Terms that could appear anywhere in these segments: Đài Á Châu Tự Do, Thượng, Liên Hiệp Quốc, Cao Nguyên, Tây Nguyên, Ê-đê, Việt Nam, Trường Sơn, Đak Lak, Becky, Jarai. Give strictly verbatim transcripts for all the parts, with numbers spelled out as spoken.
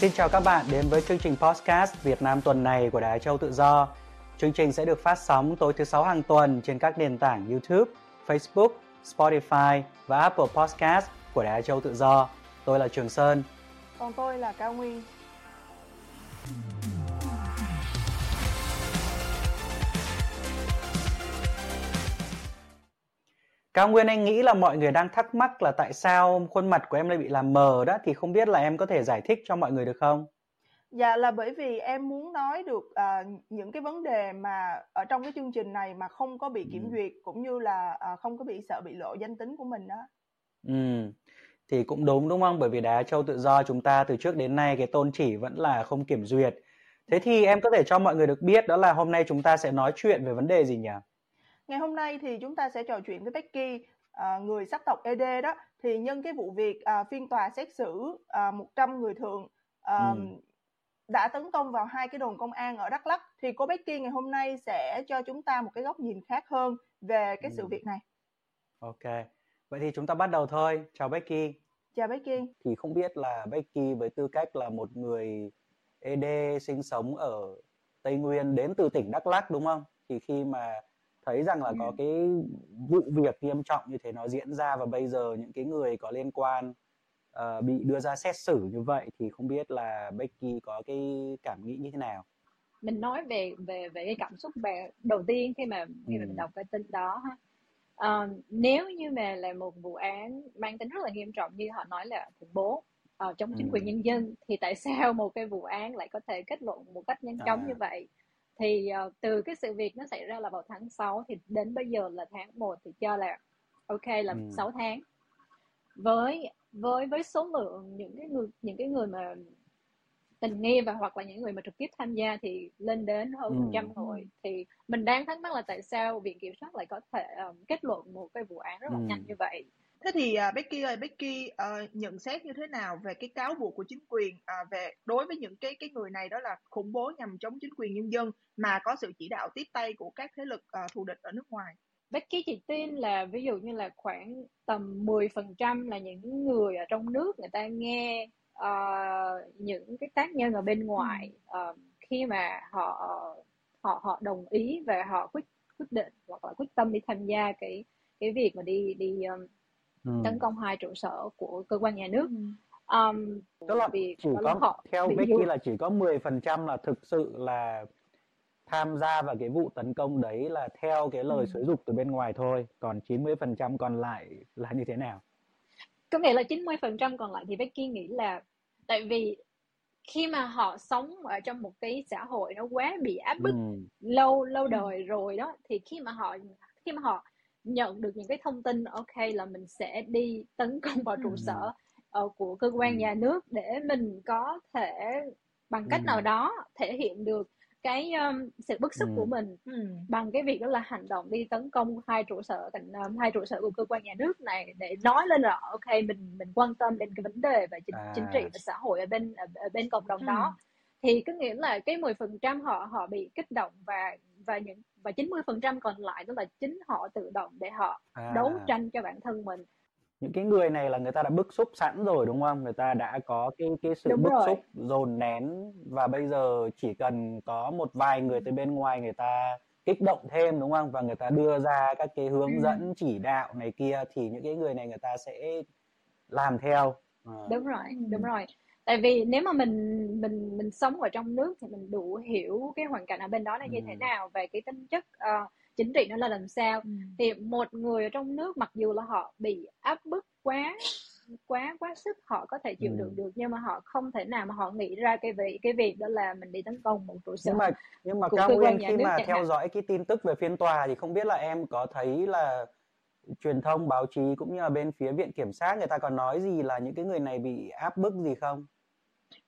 Xin chào các bạn đến với chương trình podcast Việt Nam tuần này của Đài Á Châu Tự Do. Chương trình sẽ được phát sóng tối thứ sáu hàng tuần trên các nền tảng YouTube, Facebook, Spotify và Apple Podcast của Đài Á Châu Tự Do. Tôi là Trường Sơn. Còn tôi là Cao Nguyên. Cao Nguyên, anh nghĩ là mọi người đang thắc mắc là tại sao khuôn mặt của em lại bị làm mờ đó, thì không biết là em có thể giải thích cho mọi người được không? Dạ, là bởi vì em muốn nói được uh, những cái vấn đề mà ở trong cái chương trình này mà không có bị kiểm duyệt, cũng như là uh, không có bị sợ bị lộ danh tính của mình đó. Ừ, thì cũng đúng đúng không? Bởi vì Đài Á Châu Tự Do chúng ta từ trước đến nay cái tôn chỉ vẫn là không kiểm duyệt. Thế thì em có thể cho mọi người được biết đó là hôm nay chúng ta sẽ nói chuyện về vấn đề gì nhỉ? Ngày hôm nay thì chúng ta sẽ trò chuyện với Becky, à, người sắc tộc Ê-đê đó. Thì nhân cái vụ việc à, phiên tòa xét xử à, một trăm người Thượng à, ừ. đã tấn công vào hai cái đồn công an ở Đắk Lắk, thì cô Becky ngày hôm nay sẽ cho chúng ta một cái góc nhìn khác hơn về cái ừ. sự việc này. Ok, vậy thì chúng ta bắt đầu thôi. Chào Becky. Chào Becky. Thì không biết là Becky với tư cách là một người Ê-đê sinh sống ở Tây Nguyên, đến từ tỉnh Đắk Lắk đúng không? Thì khi mà thấy rằng là có cái vụ việc nghiêm trọng như thế nó diễn ra và bây giờ những cái người có liên quan uh, bị đưa ra xét xử như vậy, thì không biết là Becky có cái cảm nghĩ như thế nào? Mình nói về về về cái cảm xúc về đầu tiên khi mà khi ừ. mà mình đọc cái tin đó ha. Uh, nếu như mà là một vụ án mang tính rất là nghiêm trọng như họ nói là khủng bố uh, chống ừ. chính quyền nhân dân, thì tại sao một cái vụ án lại có thể kết luận một cách nhanh chóng à. như vậy? Thì uh, từ cái sự việc nó xảy ra là vào tháng sáu thì đến bây giờ là tháng một, thì cho là ok là ừ. sáu tháng. Với với với số lượng những cái người những cái người mà tình nghi và hoặc là những người mà trực tiếp tham gia thì lên đến hơn ừ. một trăm người, thì mình đang thắc mắc là tại sao Viện Kiểm sát lại có thể um, kết luận một cái vụ án rất là ừ. nhanh như vậy. Thế thì uh, Becky ơi, Becky uh, nhận xét như thế nào về cái cáo buộc của chính quyền uh, về đối với những cái cái người này, đó là khủng bố nhằm chống chính quyền nhân dân mà có sự chỉ đạo tiếp tay của các thế lực uh, thù địch ở nước ngoài? Becky chỉ tin là ví dụ như là khoảng tầm mười phần trăm là những người ở trong nước người ta nghe uh, những cái tác nhân ở bên ngoài uh, khi mà họ họ họ đồng ý và họ quyết quyết định hoặc là quyết tâm đi tham gia cái cái việc mà đi đi um, tấn công hai trụ sở của cơ quan nhà nước. Um, tức là vì chỉ có, họ theo Becky là chỉ có mười phần trăm là thực sự là tham gia vào cái vụ tấn công đấy là theo cái lời ừ. xúi giục từ bên ngoài thôi, còn chín mươi phần trăm còn lại là như thế nào? Có nghĩa là chín mươi phần trăm còn lại thì Becky nghĩ là tại vì khi mà họ sống ở trong một cái xã hội nó quá bị áp bức ừ. lâu lâu đời rồi đó, thì khi mà họ khi mà họ nhận được những cái thông tin ok là mình sẽ đi tấn công vào trụ ừ. sở uh, của cơ quan ừ. nhà nước để mình có thể bằng cách ừ. nào đó thể hiện được cái um, sự bức xúc ừ. của mình ừ. bằng cái việc đó là hành động đi tấn công hai trụ sở thành um, hai trụ sở của cơ quan nhà nước này, để nói lên là ok mình mình quan tâm đến cái vấn đề về chính, à. chính trị và xã hội ở bên ở, ở bên cộng đồng ừ. đó. Thì có nghĩa là cái mười phần trăm họ họ bị kích động và và những và chín mươi phần trăm còn lại đó là chính họ tự động để họ à. đấu tranh cho bản thân mình. Những cái người này là người ta đã bức xúc sẵn rồi đúng không? Người ta đã có cái cái sự đúng bức rồi. xúc dồn nén, và bây giờ chỉ cần có một vài người từ bên ngoài người ta kích động thêm đúng không? Và người ta đưa ra các cái hướng ừ. dẫn chỉ đạo này kia, thì những cái người này người ta sẽ làm theo. À. Đúng rồi, đúng rồi. Tại vì nếu mà mình mình mình sống ở trong nước thì mình đủ hiểu cái hoàn cảnh ở bên đó là như ừ. thế nào, về cái tính chất uh, chính trị nó là làm sao. ừ. Thì một người ở trong nước mặc dù là họ bị áp bức quá quá quá sức, họ có thể chịu ừ. đựng được, nhưng mà họ không thể nào mà họ nghĩ ra cái việc cái việc đó là mình đi tấn công một trụ sở. Nhưng mà nhưng mà Cao Nguyên, khi mà theo dõi cái tin tức về phiên tòa thì không biết là em có thấy là truyền thông, báo chí cũng như là bên phía Viện Kiểm sát người ta còn nói gì là những cái người này bị áp bức gì không?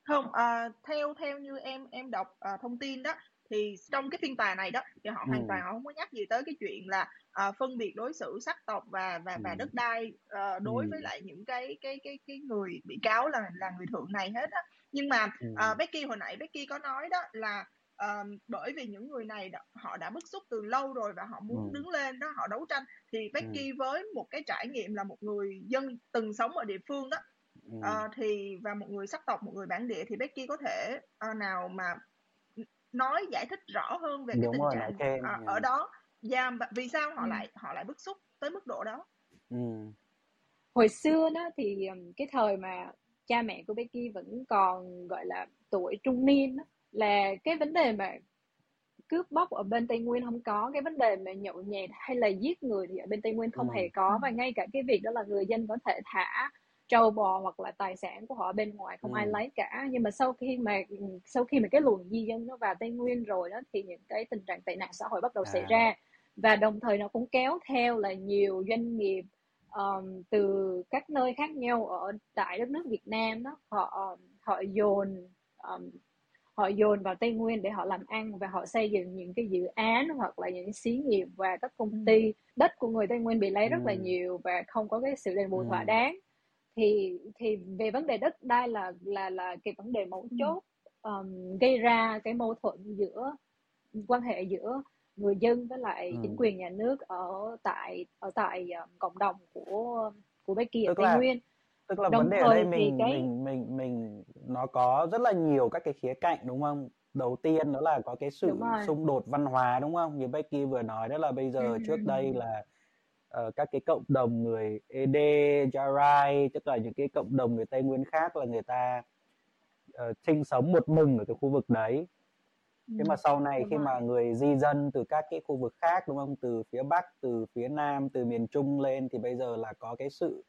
Không, à, theo theo như em em đọc à, thông tin đó, thì trong cái phiên tòa này đó thì họ ừ. hoàn toàn họ không có nhắc gì tới cái chuyện là à, phân biệt đối xử sắc tộc và và ừ. và đất đai à, đối ừ. với lại những cái cái cái cái người bị cáo là là người Thượng này hết á. Nhưng mà ừ. à, Becky hồi nãy Becky có nói đó là à, bởi vì những người này đã, họ đã bức xúc từ lâu rồi và họ muốn ừ. đứng lên đó, họ đấu tranh. Thì Becky ừ. với một cái trải nghiệm là một người dân từng sống ở địa phương đó, ừ. uh, thì và một người sắc tộc, một người bản địa, thì Becky có thể uh, nào mà nói giải thích rõ hơn về cái Đúng tình rồi, trạng thêm, uh, ở đó, và vì sao họ ừ. lại họ lại bức xúc tới mức độ đó. Ừ. Hồi xưa đó thì cái thời mà cha mẹ của Becky vẫn còn gọi là tuổi trung niên đó, là cái vấn đề mà cướp bóc ở bên Tây Nguyên không có, cái vấn đề mà nhậu nhẹt hay là giết người thì ở bên Tây Nguyên không ừ. hề có, và ngay cả cái việc đó là người dân có thể thả trâu bò hoặc là tài sản của họ bên ngoài không ừ. ai lấy cả. Nhưng mà sau khi mà sau khi mà cái luồng di dân nó vào Tây Nguyên rồi đó, thì những cái tình trạng tệ nạn xã hội bắt đầu à. xảy ra, và đồng thời nó cũng kéo theo là nhiều doanh nghiệp um, từ các nơi khác nhau ở tại đất nước Việt Nam đó, họ họ dồn um, họ dồn vào Tây Nguyên để họ làm ăn, và họ xây dựng những cái dự án hoặc là những xí nghiệp, và các công ty đất của người Tây Nguyên bị lấy rất là nhiều và không có cái sự đền bù thỏa đáng. Thì thì về vấn đề đất đai là là là cái vấn đề mấu chốt um, gây ra cái mâu thuẫn giữa quan hệ giữa người dân với lại chính quyền nhà nước ở tại ở tại cộng đồng của của Becky ở Tây là... Nguyên. Tức là Đồng vấn đề ở đây mình, cái... mình mình mình nó có rất là nhiều các cái khía cạnh, đúng không? Đầu tiên đó là có cái sự xung đột văn hóa, đúng không? Như Becky vừa nói, đó là bây giờ trước đây là uh, các cái cộng đồng người Ê-đê, Jarai, tức là những cái cộng đồng người Tây Nguyên khác, là người ta uh, sinh sống một mình ở cái khu vực đấy. Thế mà sau này khi mà người di dân từ các cái khu vực khác, đúng không? Từ phía Bắc, từ phía Nam, từ miền Trung lên, thì bây giờ là có cái sự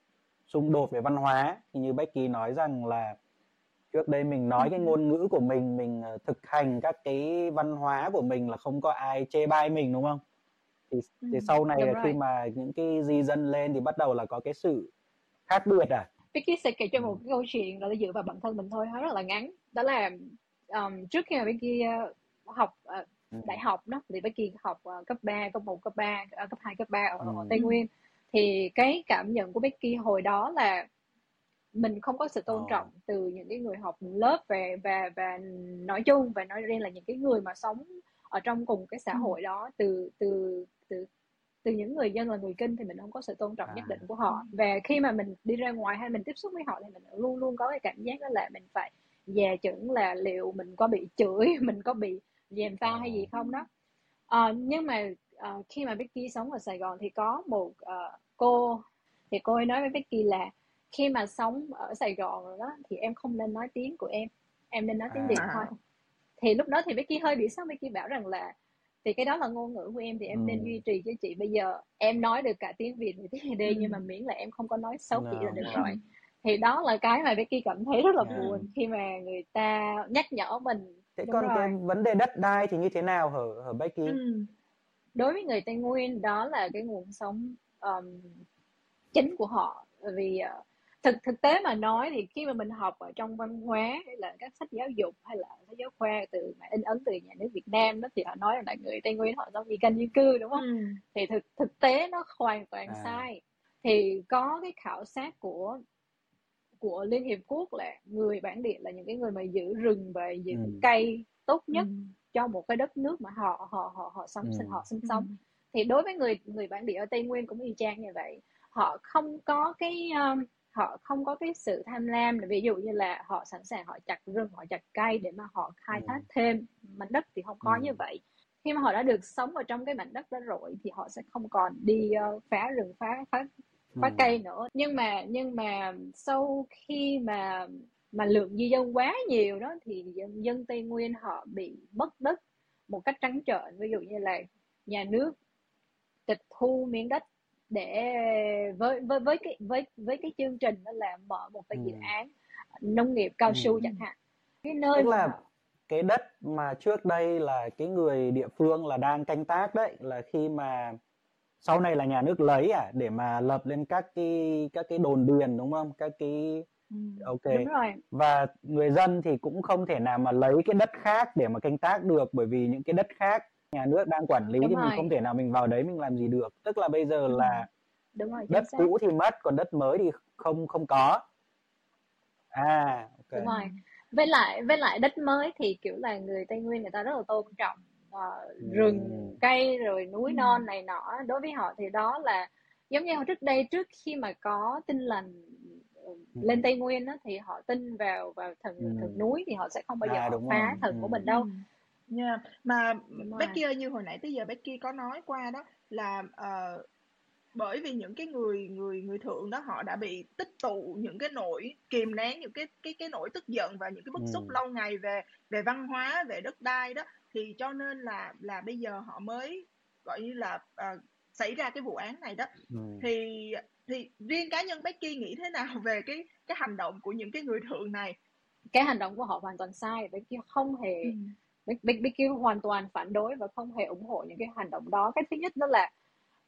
xung đột về văn hóa. Thì như Becky nói rằng là trước đây mình nói cái ngôn ngữ của mình, mình thực hành các cái văn hóa của mình là không có ai chê bai mình, đúng không? Thì, thì sau này right. khi mà những cái di dân lên thì bắt đầu là có cái sự khác biệt. À Becky sẽ kể cho một cái câu chuyện đó là dựa vào bản thân mình thôi, nó rất là ngắn. Đó là um, trước khi mà Becky học uh, đại học đó, thì Becky học uh, cấp ba, cấp một, cấp ba, uh, cấp hai, cấp ba ở, ừ. ở Tây Nguyên. Thì cái cảm nhận của Becky hồi đó là mình không có sự tôn trọng oh. từ những cái người học lớp về và và nói chung, và nói riêng là những cái người mà sống ở trong cùng cái xã hội đó, từ từ từ từ những người dân là người Kinh, thì mình không có sự tôn trọng à. nhất định của họ. Và khi mà mình đi ra ngoài hay mình tiếp xúc với họ thì mình luôn luôn có cái cảm giác đó là mình phải dè chừng là liệu mình có bị chửi, mình có bị gièm pha hay gì không đó. À, nhưng mà Uh, khi mà Becky sống ở Sài Gòn thì có một uh, cô, thì cô ấy nói với Becky là khi mà sống ở Sài Gòn rồi đó thì em không nên nói tiếng của em, em nên nói tiếng Việt thôi. Thì lúc đó thì Becky hơi bị sốc. Becky bảo rằng là thì cái đó là ngôn ngữ của em thì em ừ. nên duy trì chứ chị, bây giờ em nói được cả tiếng Việt và tiếng Ê-đê ừ. nhưng mà miễn là em không có nói xấu chị no, là được no. rồi. Thì đó là cái mà Becky cảm thấy rất là yeah. buồn khi mà người ta nhắc nhở mình. Thế Đúng còn rồi. cái vấn đề đất đai thì như thế nào hả, hả Becky? Ừ. Đối với người Tây Nguyên, đó là cái nguồn sống um, chính của họ. Vì uh, thực thực tế mà nói thì khi mà mình học ở trong văn hóa hay là các sách giáo dục hay là sách giáo khoa từ mà in ấn từ nhà nước Việt Nam đó, thì họ nói là người Tây Nguyên họ giống như canh di cư, đúng không? Ừ. Thì thực thực tế nó hoàn toàn à. sai. Thì có cái khảo sát của của Liên Hiệp Quốc là người bản địa là những cái người mà giữ rừng và giữ ừ. cây tốt nhất ừ. cho một cái đất nước mà họ họ họ họ sống sinh ừ. họ sinh sống. ừ. Thì đối với người người bản địa ở Tây Nguyên cũng y chang như vậy, họ không có cái um, họ không có cái sự tham lam. Ví dụ như là họ sẵn sàng họ chặt rừng, họ chặt cây để mà họ khai thác ừ. thêm mảnh đất, thì không có ừ. như vậy. Khi mà họ đã được sống ở trong cái mảnh đất đó rồi thì họ sẽ không còn đi uh, phá rừng phá phá phá ừ. cây nữa. Nhưng mà nhưng mà sau khi mà mà lượng di dân quá nhiều đó thì dân, dân Tây Nguyên họ bị mất đất một cách trắng trợn. Ví dụ như là nhà nước tịch thu miếng đất để với với với cái với với cái chương trình đó là mở một cái dự án ừ. nông nghiệp cao su ừ. chẳng hạn. Cái nơi tức là họ... cái đất mà trước đây là cái người địa phương là đang canh tác đấy, là khi mà sau này là nhà nước lấy à để mà lập lên các cái các cái đồn điền, đúng không? Các cái ok. Đúng rồi. Và người dân thì cũng không thể nào mà lấy cái đất khác để mà canh tác được, bởi vì những cái đất khác nhà nước đang quản lý. Đúng thì rồi. Mình không thể nào mình vào đấy mình làm gì được. Tức là bây giờ là Đúng rồi, đất cũ thì mất, còn đất mới thì không không có. À, ok. Đúng rồi. Với lại với lại đất mới thì kiểu là người Tây Nguyên người ta rất là tôn trọng uh, rừng, ừ. cây rồi núi ừ. non này nọ. Đối với họ thì đó là giống như hồi trước đây, trước khi mà có Tin lành lên Tây Nguyên đó, thì họ tin vào vào thần ừ. thần núi thì họ sẽ không bao giờ à, họ phá rồi. thần ừ. của mình đâu. Yeah. Mà Becky ơi, như hồi nãy tới giờ Becky có nói qua đó là uh, bởi vì những cái người người người thượng đó họ đã bị tích tụ những cái nỗi kìm nén, những cái cái cái nỗi tức giận và những cái bức xúc ừ. lâu ngày về về văn hóa, về đất đai đó, thì cho nên là là bây giờ họ mới gọi như là uh, xảy ra cái vụ án này đó. ừ. Thì thì riêng cá nhân Becky nghĩ thế nào về cái cái hành động của những cái người thượng này? Cái hành động của họ hoàn toàn sai, Becky không hề ừ. Becky hoàn toàn phản đối và không hề ủng hộ những cái hành động đó. Cái thứ nhất đó là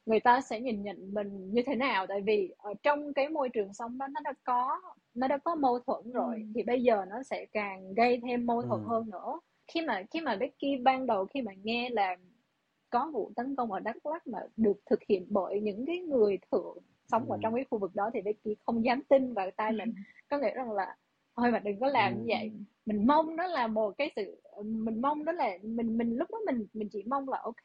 người ta sẽ nhìn nhận mình như thế nào, tại vì ở trong cái môi trường sống đó nó đã có nó đã có mâu thuẫn rồi, ừ. thì bây giờ nó sẽ càng gây thêm mâu thuẫn ừ. hơn nữa. Khi mà khi mà Becky ban đầu khi mà nghe là có vụ tấn công ở Đắk Lắk mà được thực hiện bởi những cái người thượng sống ừ. ở trong cái khu vực đó, thì Becky không dám tin vào tai mình, có nghĩa rằng là thôi mà đừng có làm ừ. như vậy. Mình mong đó là một cái sự mình mong đó là mình mình lúc đó mình mình chỉ mong là ok,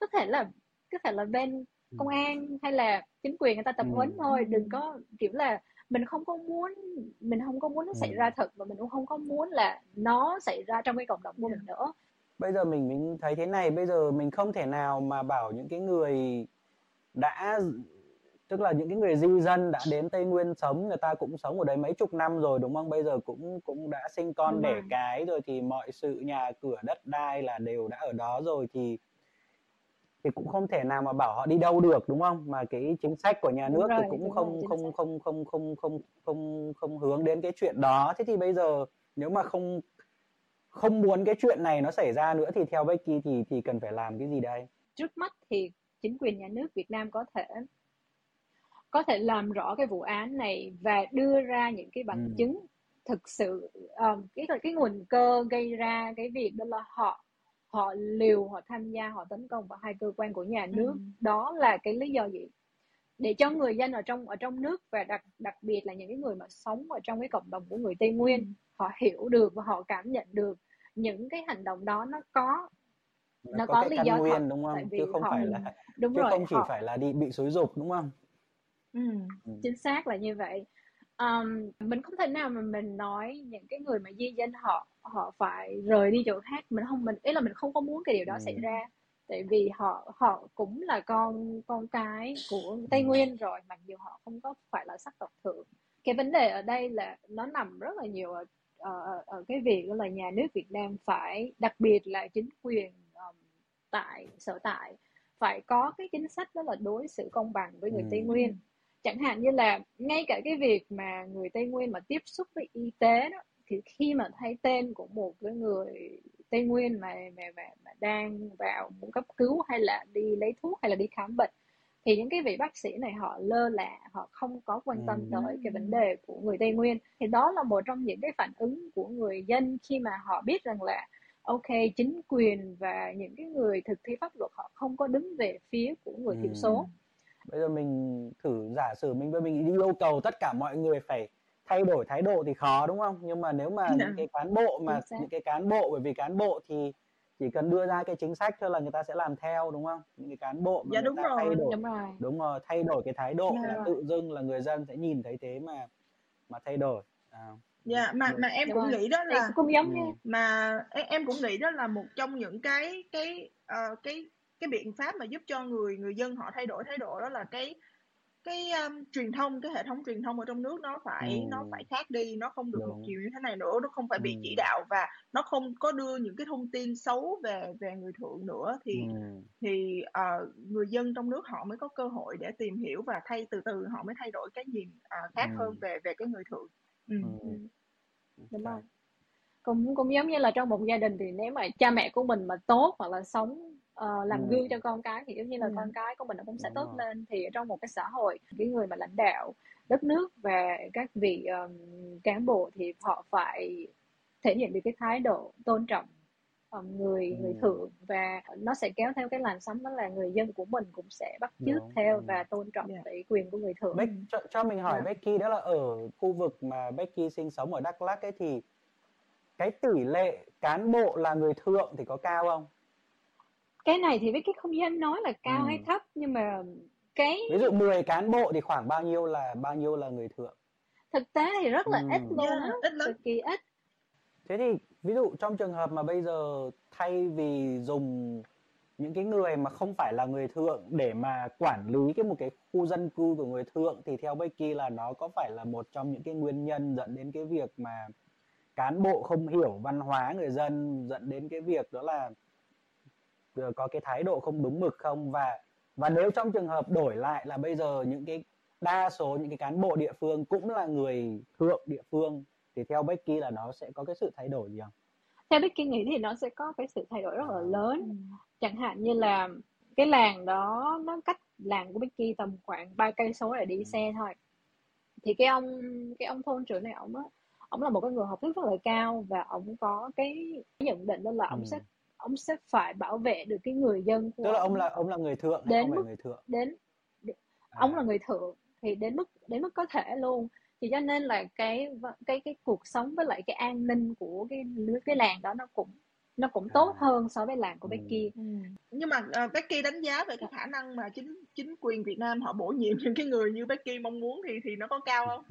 có thể là có thể là bên công an hay là chính quyền người ta tập huấn ừ. thôi, đừng có kiểu là mình không có muốn mình không có muốn nó xảy ừ. ra thật, và mình cũng không có muốn là nó xảy ra trong cái cộng đồng của mình nữa. Bây giờ mình mình thấy thế này, bây giờ mình không thể nào mà bảo những cái người đã tức là những cái người di dân đã đến Tây Nguyên sống, người ta cũng sống ở đấy mấy chục năm rồi đúng không? Bây giờ cũng cũng đã sinh con ừ. đẻ cái rồi, thì mọi sự nhà cửa đất đai là đều đã ở đó rồi, thì thì cũng không thể nào mà bảo họ đi đâu được đúng không? Mà cái chính sách của nhà nước rồi, thì cũng không, rồi, không, không, không, không, không không không không hướng đến cái chuyện đó. Thế thì bây giờ nếu mà không không muốn cái chuyện này nó xảy ra nữa, thì theo Becky thì thì cần phải làm cái gì đây? Trước mắt thì chính quyền nhà nước Việt Nam có thể có thể làm rõ cái vụ án này và đưa ra những cái bằng ừ. chứng thực sự, um, cái cái nguồn cơ gây ra cái việc đó là họ họ liều, họ tham gia, họ tấn công vào hai cơ quan của nhà nước. ừ. Đó là cái lý do gì để cho người dân ở trong ở trong nước, và đặc đặc biệt là những cái người mà sống ở trong cái cộng đồng của người Tây Nguyên, ừ. họ hiểu được và họ cảm nhận được những cái hành động đó nó có nó, nó có, có cái lý căn do nguyên thật, đúng không? Chứ không họ, phải là đúng chứ rồi, không chỉ họ, phải là đi bị xúi giục đúng không? Ừ, ừ. Chính xác là như vậy. Um, mình không thể nào mà mình nói những cái người mà di dân họ họ phải rời đi chỗ khác, mình không mình ý là mình không có muốn cái điều đó ừ. xảy ra, tại vì họ họ cũng là con con cái của Tây ừ. Nguyên rồi, mặc dù họ không có phải là sắc tộc thượng. Cái vấn đề ở đây là nó nằm rất là nhiều ở ở, ở cái việc là nhà nước Việt Nam phải, đặc biệt là chính quyền um, tại sở tại phải có cái chính sách đó là đối xử công bằng với người ừ. Tây Nguyên. Chẳng hạn như là ngay cả cái việc mà người Tây Nguyên mà tiếp xúc với y tế đó, thì khi mà thấy tên của một cái người Tây Nguyên mà, mà, mà, mà đang vào muốn cấp cứu hay là đi lấy thuốc hay là đi khám bệnh, thì những cái vị bác sĩ này họ lơ là, họ không có quan tâm ừ. tới cái vấn đề của người Tây Nguyên. Thì đó là một trong những cái phản ứng của người dân khi mà họ biết rằng là ok, chính quyền và những cái người thực thi pháp luật họ không có đứng về phía của người thiểu số. Ừ. Bây giờ mình thử giả sử mình với mình đi yêu cầu tất cả mọi người phải thay đổi thái độ thì khó đúng không? Nhưng mà nếu mà những cái cán bộ mà những cái cán bộ bởi vì cán bộ thì chỉ cần đưa ra cái chính sách thôi là người ta sẽ làm theo đúng không? Những cái cán bộ mà dạ, người ta rồi, thay đổi đúng rồi. đúng rồi, thay đổi cái thái độ dạ, là rồi. tự dưng là người dân sẽ nhìn thấy thế mà mà thay đổi. À. Dạ, mà mà em cũng nghĩ đó là cũng giống như mà em cũng nghĩ đó là một trong những cái cái uh, cái cái biện pháp mà giúp cho người người dân họ thay đổi thái độ, đó là cái cái um, truyền thông, cái hệ thống truyền thông ở trong nước nó phải ừ. nó phải khác đi, nó không được Đúng. một chiều như thế này nữa, nó không phải bị ừ. chỉ đạo và nó không có đưa những cái thông tin xấu về về người thượng nữa, thì ừ. thì uh, người dân trong nước họ mới có cơ hội để tìm hiểu và thay từ từ họ mới thay đổi cái nhìn uh, khác ừ. hơn về về cái người thượng. Ừ. Ừ. Đúng không? Cũng cũng giống như là trong một gia đình, thì nếu mà cha mẹ của mình mà tốt hoặc là sống Uh, làm ừ. gương cho con cái, thì giống như là ừ. con cái của mình nó cũng sẽ tốt lên. Thì trong một cái xã hội, cái người mà lãnh đạo đất nước và các vị um, cán bộ thì họ phải thể hiện được cái thái độ tôn trọng um, người ừ. người thượng, và nó sẽ kéo theo cái làn sóng đó là người dân của mình cũng sẽ bắt chước theo ừ. và tôn trọng yeah. cái quyền của người thượng. Bách, cho, cho mình hỏi yeah. Becky, đó là ở khu vực mà Becky sinh sống ở Đắk Lắk ấy, thì cái tỷ lệ cán bộ là người thượng thì có cao không? Cái này thì với cái không dám nói là cao ừ. hay thấp, nhưng mà cái ví dụ mười cán bộ thì khoảng bao nhiêu là bao nhiêu là người thượng? thực tế thì rất là ừ. ít luôn yeah, á, cực kỳ ít. Thế thì ví dụ trong trường hợp mà bây giờ thay vì dùng những cái người mà không phải là người Thượng để mà quản lý cái một cái khu dân cư của người Thượng, thì theo Becky là nó có phải là một trong những cái nguyên nhân dẫn đến cái việc mà cán bộ không hiểu văn hóa người dân, dẫn đến cái việc đó là có cái thái độ không đúng mực không? Và và nếu trong trường hợp đổi lại là bây giờ những cái đa số những cái cán bộ địa phương cũng là người Thượng địa phương, thì theo Becky là nó sẽ có cái sự thay đổi gì không? Theo Becky nghĩ thì nó sẽ có cái sự thay đổi rất là lớn. Chẳng hạn như là cái làng đó, nó cách làng của Becky tầm khoảng ba cây số để đi xe thôi. Thì cái ông cái ông thôn trưởng này, ông á, ông là một cái người học thức rất là cao, và ông có cái nhận định đó là ông ừ. sẽ ông sẽ phải bảo vệ được cái người dân của. Tức là ông là ông là người Thượng hay không phải người Thượng? Đến à. Ông là người Thượng thì đến mức đến mức có thể luôn. Thì cho nên là cái cái cái cuộc sống với lại cái an ninh của cái cái làng đó nó cũng nó cũng tốt hơn so với làng của ừ. Becky. Ừ. Nhưng mà uh, Becky đánh giá về cái khả năng mà chính chính quyền Việt Nam họ bổ nhiệm những cái người như Becky mong muốn thì thì nó có cao không?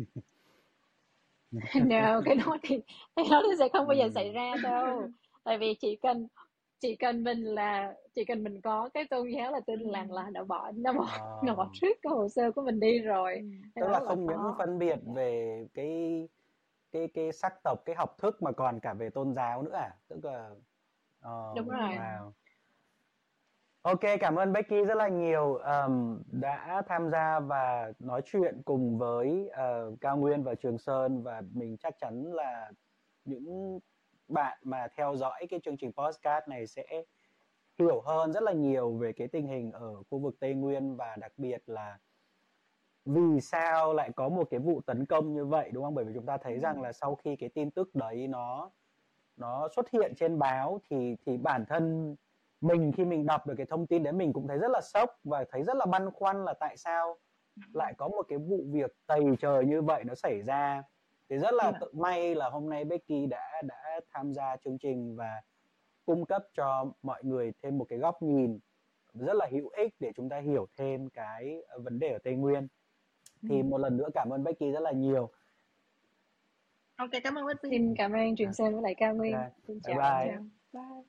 No, cái đó thì cái đó thì sẽ không bao giờ xảy ra đâu. Tại vì chỉ cần chỉ cần mình là chỉ cần mình có cái tôn giáo là tin làng là đã bỏ nó bỏ à. nó bỏ trước cái hồ sơ của mình đi rồi. Tức là, là không những phân biệt về cái cái cái sắc tộc, cái học thức mà còn cả về tôn giáo nữa à? Tức là uh, đúng rồi. Wow. Ok, cảm ơn Becky rất là nhiều um, đã tham gia và nói chuyện cùng với uh, Cao Nguyên và Trường Sơn. Và mình chắc chắn là những bạn mà theo dõi cái chương trình podcast này sẽ hiểu hơn rất là nhiều về cái tình hình ở khu vực Tây Nguyên, và đặc biệt là vì sao lại có một cái vụ tấn công như vậy, đúng không? Bởi vì chúng ta thấy rằng là sau khi cái tin tức đấy nó nó xuất hiện trên báo thì thì bản thân mình khi mình đọc được cái thông tin đấy mình cũng thấy rất là sốc và thấy rất là băn khoăn là tại sao lại có một cái vụ việc tày trời như vậy nó xảy ra. Thì rất là tự may là hôm nay Becky đã đã tham gia chương trình và cung cấp cho mọi người thêm một cái góc nhìn rất là hữu ích để chúng ta hiểu thêm cái vấn đề ở Tây Nguyên. Thì một lần nữa cảm ơn Becky rất là nhiều. Ok, cảm ơn Becky. Xin cảm ơn Trường Sơn với lại Cao Nguyên. Xin chào. Bye. Bye.